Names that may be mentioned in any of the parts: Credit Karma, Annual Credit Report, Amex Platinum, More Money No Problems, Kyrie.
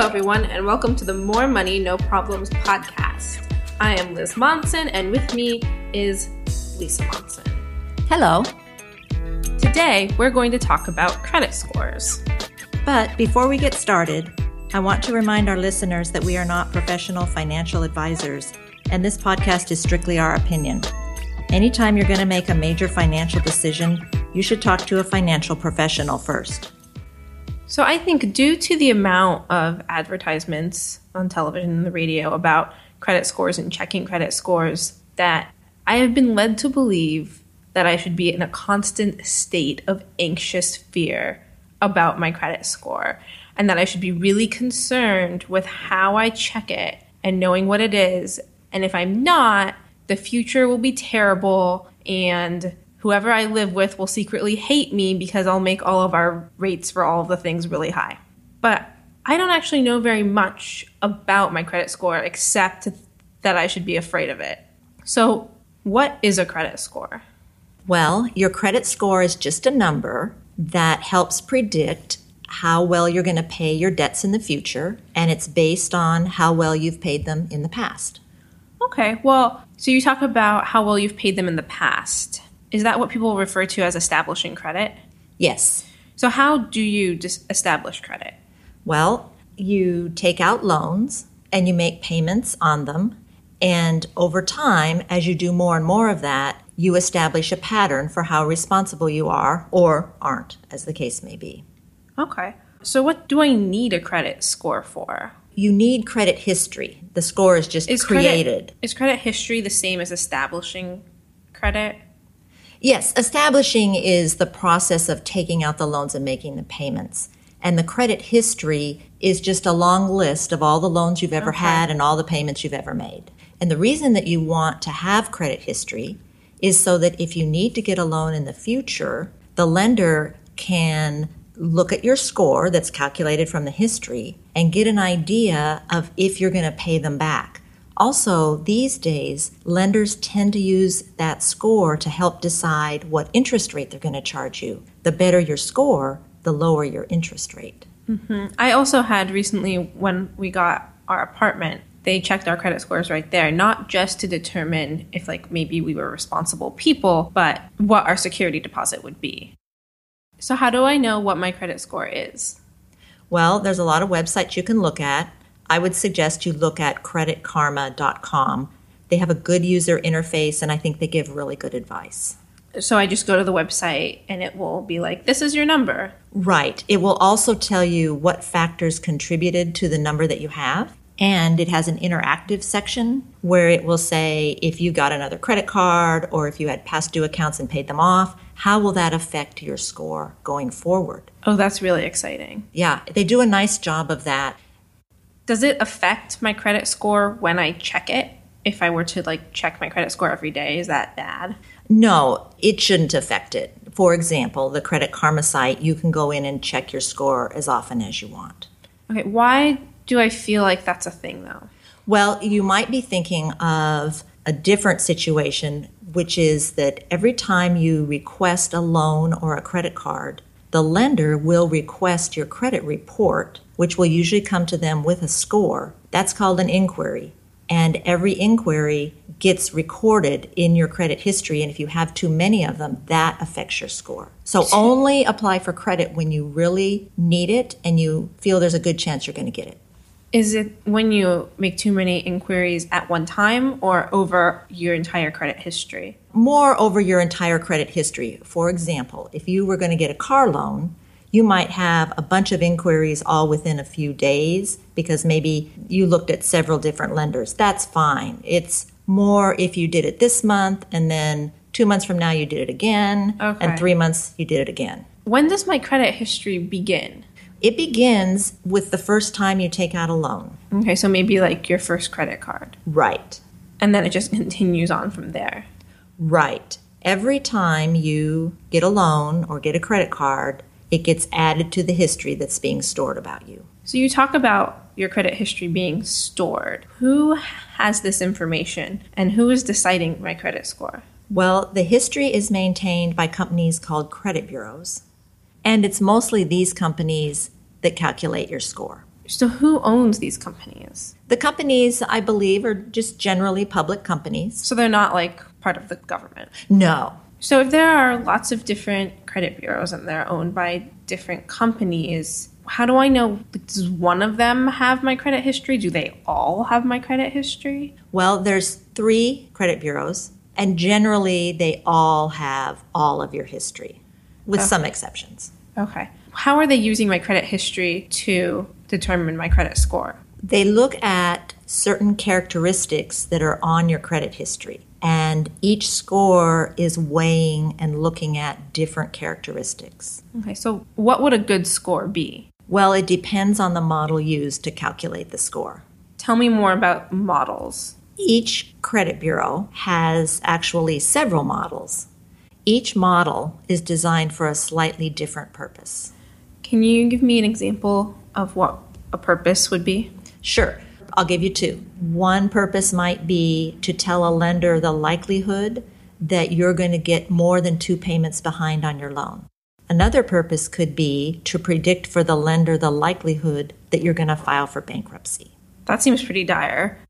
Hello everyone, and welcome to the More Money No Problems podcast. I am Liz Monson, and with me is Lisa Monson. Hello. Today, we're going to talk about credit scores. But before we get started, I want to remind our listeners that we are not professional financial advisors, and this podcast is strictly our opinion. Anytime you're going to make a major financial decision, you should talk to a financial professional first. So I think due to the amount of advertisements on television and the radio about credit scores and checking credit scores, that I have been led to believe that I should be in a constant state of anxious fear about my credit score, and that I should be really concerned with how I check it and knowing what it is. And if I'm not, the future will be terrible, and whoever I live with will secretly hate me because I'll make all of our rates for all of the things really high. But I don't actually know very much about my credit score except that I should be afraid of it. So what is a credit score? Well, your credit score is just a number that helps predict how well you're going to pay your debts in the future, and it's based on how well you've paid them in the past. Okay, well, so you talk about how well you've paid them in the past. Is that what people refer to as establishing credit? Yes. So how do you establish credit? Well, you take out loans and you make payments on them. And over time, as you do more and more of that, you establish a pattern for how responsible you are or aren't, as the case may be. Okay. So what do I need a credit score for? You need credit history. The score is just created. Is credit history the same as establishing credit? Yes, establishing is the process of taking out the loans and making the payments. And the credit history is just a long list of all the loans you've ever had and all the payments you've ever made. And the reason that you want to have credit history is so that if you need to get a loan in the future, the lender can look at your score that's calculated from the history and get an idea of if you're going to pay them back. Also, these days, lenders tend to use that score to help decide what interest rate they're going to charge you. The better your score, the lower your interest rate. Mm-hmm. I also had recently, when we got our apartment, they checked our credit scores right there, not just to determine if maybe we were responsible people, but what our security deposit would be. So how do I know what my credit score is? Well, there's a lot of websites you can look at. I would suggest you look at creditkarma.com. They have a good user interface, and I think they give really good advice. So I just go to the website, and it will be like, this is your number. Right. It will also tell you what factors contributed to the number that you have, and it has an interactive section where it will say if you got another credit card or if you had past due accounts and paid them off, how will that affect your score going forward? Oh, that's really exciting. Yeah. They do a nice job of that. Does it affect my credit score when I check it? If I were to check my credit score every day, is that bad? No, it shouldn't affect it. For example, the Credit Karma site, you can go in and check your score as often as you want. Okay, why do I feel like that's a thing though? Well, you might be thinking of a different situation, which is that every time you request a loan or a credit card, the lender will request your credit report, which will usually come to them with a score. That's called an inquiry. And every inquiry gets recorded in your credit history. And if you have too many of them, that affects your score. So only apply for credit when you really need it and you feel there's a good chance you're going to get it. Is it when you make too many inquiries at one time or over your entire credit history? More over your entire credit history. For example, if you were going to get a car loan, you might have a bunch of inquiries all within a few days because maybe you looked at several different lenders. That's fine. It's more if you did it this month and then 2 months from now you did it again and 3 months you did it again. When does my credit history begin? It begins with the first time you take out a loan. Okay, so maybe your first credit card. Right. And then it just continues on from there. Right. Every time you get a loan or get a credit card, it gets added to the history that's being stored about you. So you talk about your credit history being stored. Who has this information and who is deciding my credit score? Well, the history is maintained by companies called credit bureaus, and it's mostly these companies that calculate your score. So who owns these companies? The companies, I believe, are just generally public companies. So they're not like part of the government? No. So if there are lots of different credit bureaus and they're owned by different companies, how do I know, does one of them have my credit history? Do they all have my credit history? Well, there's 3 credit bureaus, and generally they all have all of your history, with some exceptions. Okay. How are they using my credit history to determine my credit score? They look at certain characteristics that are on your credit history, and each score is weighing and looking at different characteristics. Okay, so what would a good score be? Well, it depends on the model used to calculate the score. Tell me more about models. Each credit bureau has actually several models. Each model is designed for a slightly different purpose. Can you give me an example of what a purpose would be? Sure. I'll give you 2. One purpose might be to tell a lender the likelihood that you're going to get more than 2 payments behind on your loan. Another purpose could be to predict for the lender the likelihood that you're going to file for bankruptcy. That seems pretty dire.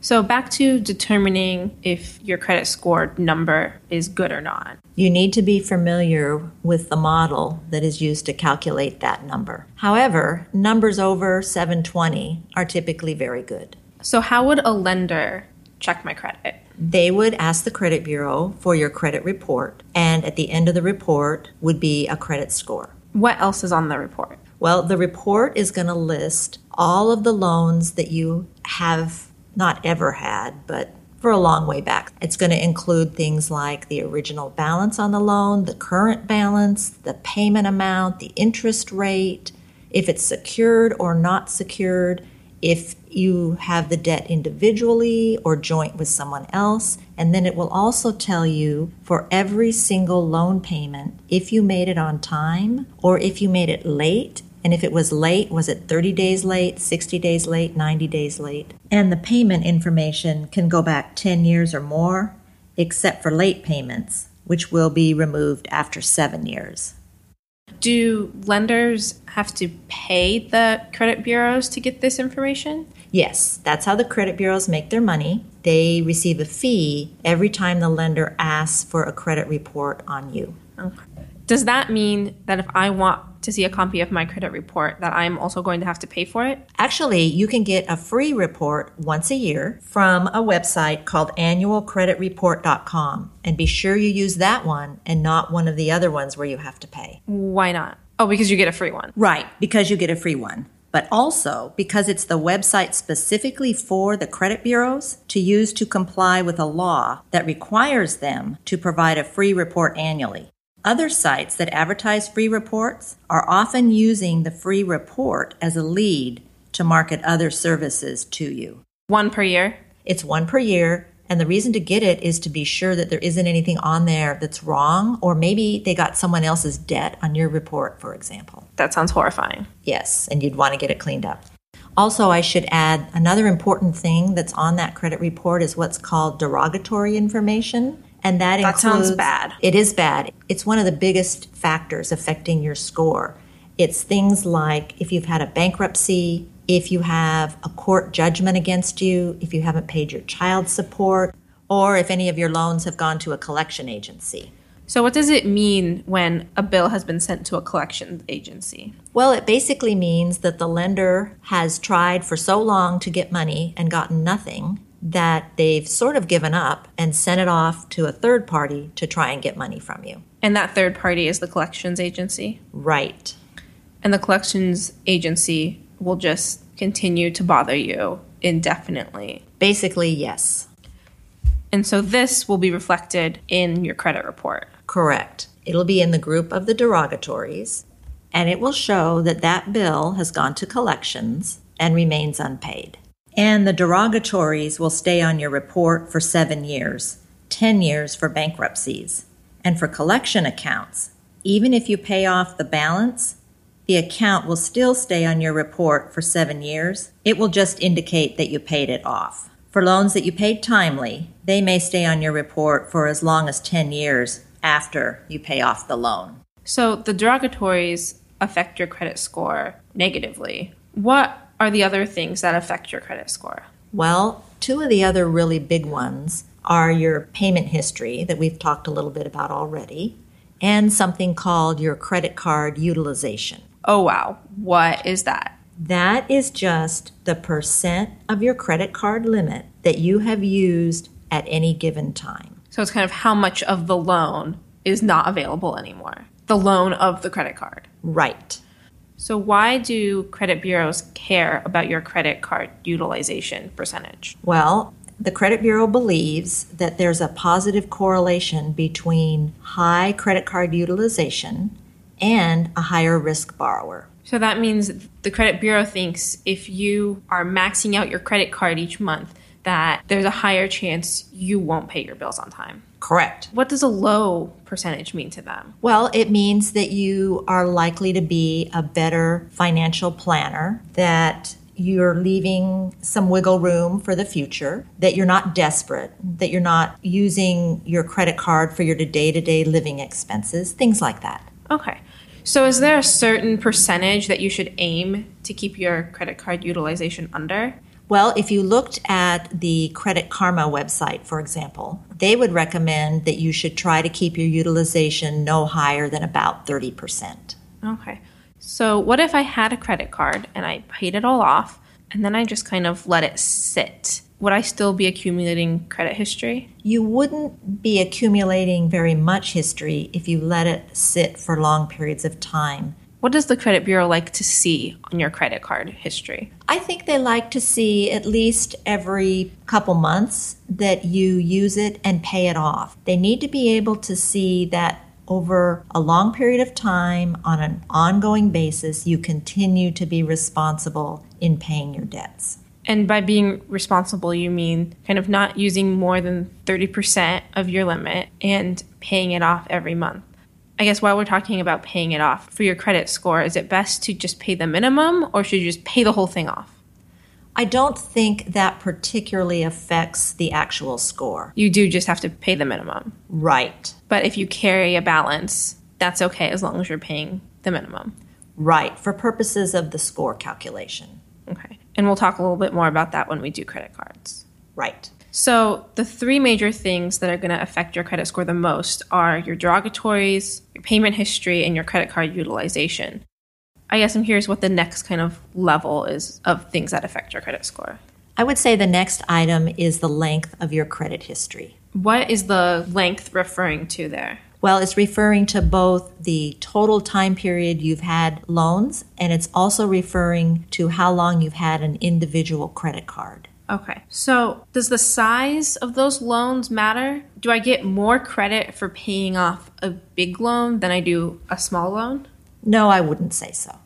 So back to determining if your credit score number is good or not. You need to be familiar with the model that is used to calculate that number. However, numbers over 720 are typically very good. So how would a lender check my credit? They would ask the credit bureau for your credit report, and at the end of the report would be a credit score. What else is on the report? Well, the report is going to list all of the loans that you have not ever had, but for a long way back. It's going to include things like the original balance on the loan, the current balance, the payment amount, the interest rate, if it's secured or not secured, if you have the debt individually or joint with someone else. And then it will also tell you for every single loan payment, if you made it on time or if you made it late. And if it was late, was it 30 days late, 60 days late, 90 days late? And the payment information can go back 10 years or more, except for late payments, which will be removed after 7 years. Do lenders have to pay the credit bureaus to get this information? Yes, that's how the credit bureaus make their money. They receive a fee every time the lender asks for a credit report on you. Okay. Does that mean that if I want to see a copy of my credit report that I'm also going to have to pay for it? Actually, you can get a free report once a year from a website called annualcreditreport.com. And be sure you use that one and not one of the other ones where you have to pay. Why not? Oh, because you get a free one. Right, because you get a free one. But also because it's the website specifically for the credit bureaus to use to comply with a law that requires them to provide a free report annually. Other sites that advertise free reports are often using the free report as a lead to market other services to you. One per year? It's one per year, and the reason to get it is to be sure that there isn't anything on there that's wrong, or maybe they got someone else's debt on your report, for example. That sounds horrifying. Yes, and you'd want to get it cleaned up. Also, I should add another important thing that's on that credit report is what's called derogatory information. And that includes, sounds bad. It is bad. It's one of the biggest factors affecting your score. It's things like if you've had a bankruptcy, if you have a court judgment against you, if you haven't paid your child support, or if any of your loans have gone to a collection agency. So what does it mean when a bill has been sent to a collection agency? Well, it basically means that the lender has tried for so long to get money and gotten nothing that they've sort of given up and sent it off to a third party to try and get money from you. And that third party is the collections agency? Right. And the collections agency will just continue to bother you indefinitely? Basically, yes. And so this will be reflected in your credit report? Correct. It'll be in the group of the derogatories, and it will show that that bill has gone to collections and remains unpaid. And the derogatories will stay on your report for 7 years, 10 years for bankruptcies. And for collection accounts, even if you pay off the balance, the account will still stay on your report for 7 years. It will just indicate that you paid it off. For loans that you paid timely, they may stay on your report for as long as 10 years after you pay off the loan. So the derogatories affect your credit score negatively. What are the other things that affect your credit score? Well, two of the other really big ones are your payment history that we've talked a little bit about already, and something called your credit card utilization. Oh, wow. What is that? That is just the percent of your credit card limit that you have used at any given time. So it's kind of how much of the loan is not available anymore. The loan of the credit card. Right. So why do credit bureaus care about your credit card utilization percentage? Well, the credit bureau believes that there's a positive correlation between high credit card utilization and a higher risk borrower. So that means the credit bureau thinks if you are maxing out your credit card each month, that there's a higher chance you won't pay your bills on time. Correct. What does a low percentage mean to them? Well, it means that you are likely to be a better financial planner, that you're leaving some wiggle room for the future, that you're not desperate, that you're not using your credit card for your day-to-day living expenses, things like that. Okay. So is there a certain percentage that you should aim to keep your credit card utilization under? Well, if you looked at the Credit Karma website, for example, they would recommend that you should try to keep your utilization no higher than about 30%. Okay. So what if I had a credit card and I paid it all off and then I just kind of let it sit? Would I still be accumulating credit history? You wouldn't be accumulating very much history if you let it sit for long periods of time. What does the credit bureau like to see on your credit card history? I think they like to see at least every couple months that you use it and pay it off. They need to be able to see that over a long period of time, on an ongoing basis, you continue to be responsible in paying your debts. And by being responsible, you mean kind of not using more than 30% of your limit and paying it off every month. I guess while we're talking about paying it off, for your credit score, is it best to just pay the minimum or should you just pay the whole thing off? I don't think that particularly affects the actual score. You do just have to pay the minimum. Right. But if you carry a balance, that's okay as long as you're paying the minimum. Right, for purposes of the score calculation. Okay. And we'll talk a little bit more about that when we do credit cards. Right. So the three major things that are going to affect your credit score the most are your derogatories, your payment history, and your credit card utilization. I guess I'm curious what the next kind of level is of things that affect your credit score. I would say the next item is the length of your credit history. What is the length referring to there? Well, it's referring to both the total time period you've had loans, and it's also referring to how long you've had an individual credit card. Okay. So does the size of those loans matter? Do I get more credit for paying off a big loan than I do a small loan? No, I wouldn't say so.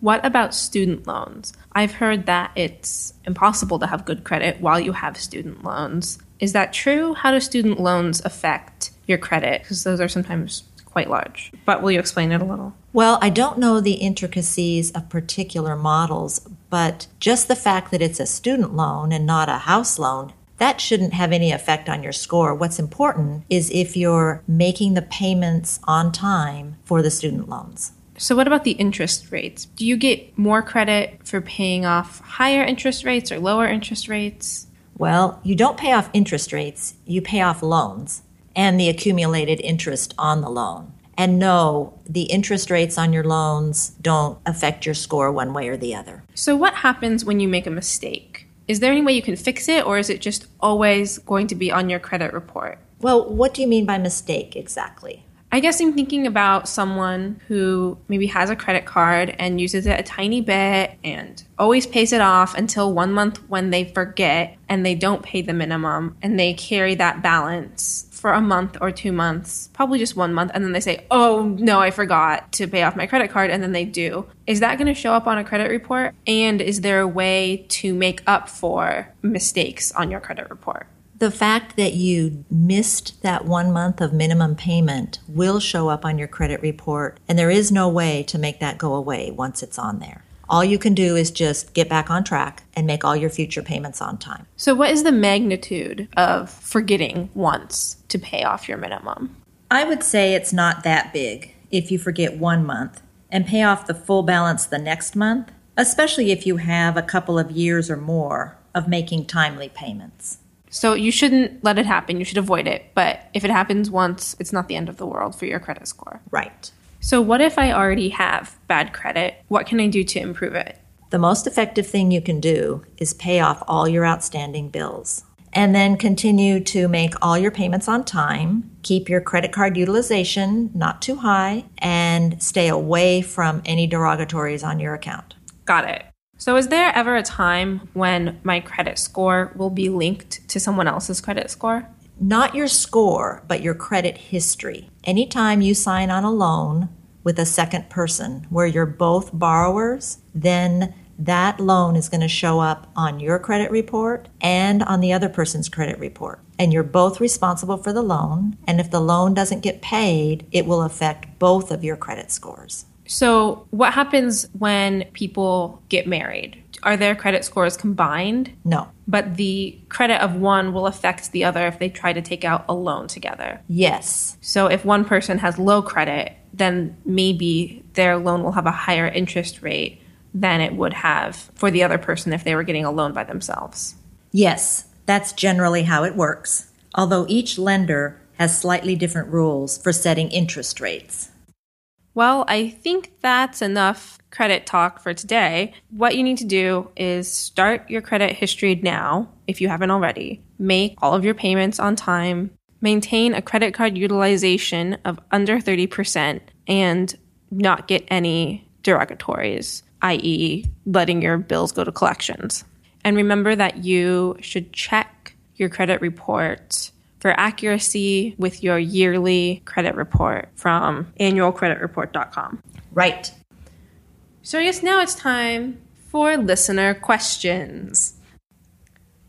What about student loans? I've heard that it's impossible to have good credit while you have student loans. Is that true? How do student loans affect your credit? Because those are sometimes quite large. But will you explain it a little? Well, I don't know the intricacies of particular models, but just the fact that it's a student loan and not a house loan, that shouldn't have any effect on your score. What's important is if you're making the payments on time for the student loans. So what about the interest rates? Do you get more credit for paying off higher interest rates or lower interest rates? Well, you don't pay off interest rates, you pay off loans and the accumulated interest on the loan. And no, the interest rates on your loans don't affect your score one way or the other. So what happens when you make a mistake? Is there any way you can fix it, or is it just always going to be on your credit report? Well, what do you mean by mistake exactly? I guess I'm thinking about someone who maybe has a credit card and uses it a tiny bit and always pays it off until 1 month when they forget and they don't pay the minimum and they carry that balance for a month or 2 months, probably just 1 month, and then they say, oh no, I forgot to pay off my credit card, and then they do. Is that going to show up on a credit report? And is there a way to make up for mistakes on your credit report? The fact that you missed that 1 month of minimum payment will show up on your credit report, and there is no way to make that go away once it's on there. All you can do is just get back on track and make all your future payments on time. So what is the magnitude of forgetting once to pay off your minimum? I would say it's not that big if you forget 1 month and pay off the full balance the next month. especially if you have a couple of years or more of making timely payments. So you shouldn't let it happen. You should avoid it. But if it happens once, it's not the end of the world for your credit score. Right. So what if I already have bad credit? What can I do to improve it? The most effective thing you can do is pay off all your outstanding bills. And then continue to make all your payments on time, keep your credit card utilization not too high, and stay away from any derogatories on your account. Got it. So is there ever a time when my credit score will be linked to someone else's credit score? Not your score, but your credit history. Anytime you sign on a loan with a second person where you're both borrowers, then that loan is going to show up on your credit report and on the other person's credit report. And you're both responsible for the loan. And if the loan doesn't get paid, it will affect both of your credit scores. So what happens when people get married? Are their credit scores combined? No. But the credit of one will affect the other if they try to take out a loan together? Yes. So if one person has low credit, then maybe their loan will have a higher interest rate than it would have for the other person if they were getting a loan by themselves. Yes, that's generally how it works, although each lender has slightly different rules for setting interest rates. Well, I think that's enough credit talk for today. What you need to do is start your credit history now, if you haven't already, make all of your payments on time, maintain a credit card utilization of under 30%, and not get any derogatories, i.e. letting your bills go to collections. And remember that you should check your credit report for accuracy with your yearly credit report from annualcreditreport.com. Right. So I guess now it's time for listener questions.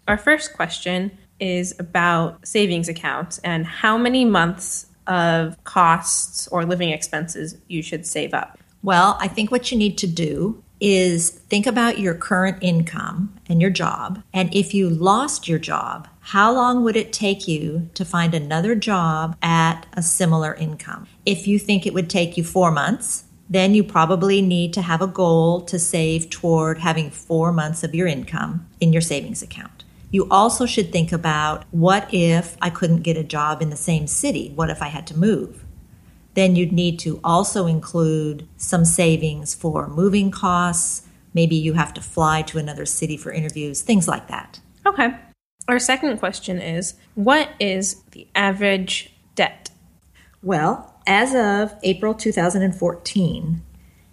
Our first question is about savings accounts and how many months of costs or living expenses you should save up. Well, I think what you need to do is think about your current income and your job. And if you lost your job, how long would it take you to find another job at a similar income? If you think it would take you 4 months, then you probably need to have a goal to save toward having 4 months of your income in your savings account. You also should think about, what if I couldn't get a job in the same city? What if I had to move? Then you'd need to also include some savings for moving costs. Maybe you have to fly to another city for interviews, things like that. Okay. Our second question is, what is the average debt? Well, as of April 2014,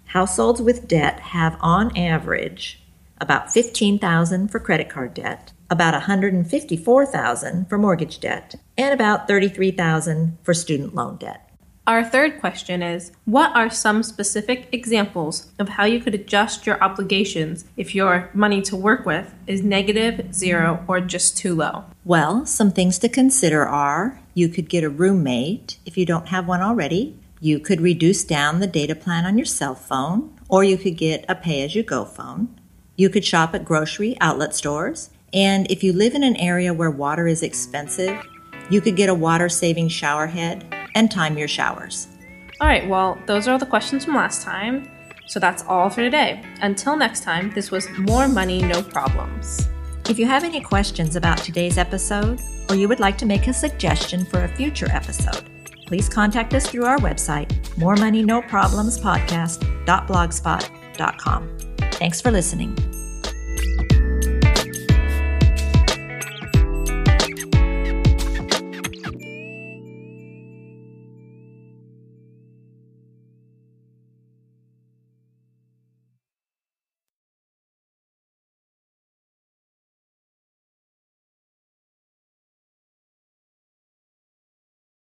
households with debt have on average about $15,000 for credit card debt, about $154,000 for mortgage debt, and about $33,000 for student loan debt. Our third question is, what are some specific examples of how you could adjust your obligations if your money to work with is negative, zero, or just too low? Well, some things to consider are, you could get a roommate if you don't have one already. You could reduce down the data plan on your cell phone, or you could get a pay-as-you-go phone. You could shop at grocery outlet stores. And if you live in an area where water is expensive, you could get a water-saving shower head and time your showers. All right, well, those are all the questions from last time. So that's all for today. Until next time, this was More Money, No Problems. If you have any questions about today's episode, or you would like to make a suggestion for a future episode, please contact us through our website, moremoneynoproblemspodcast.blogspot.com. Thanks for listening.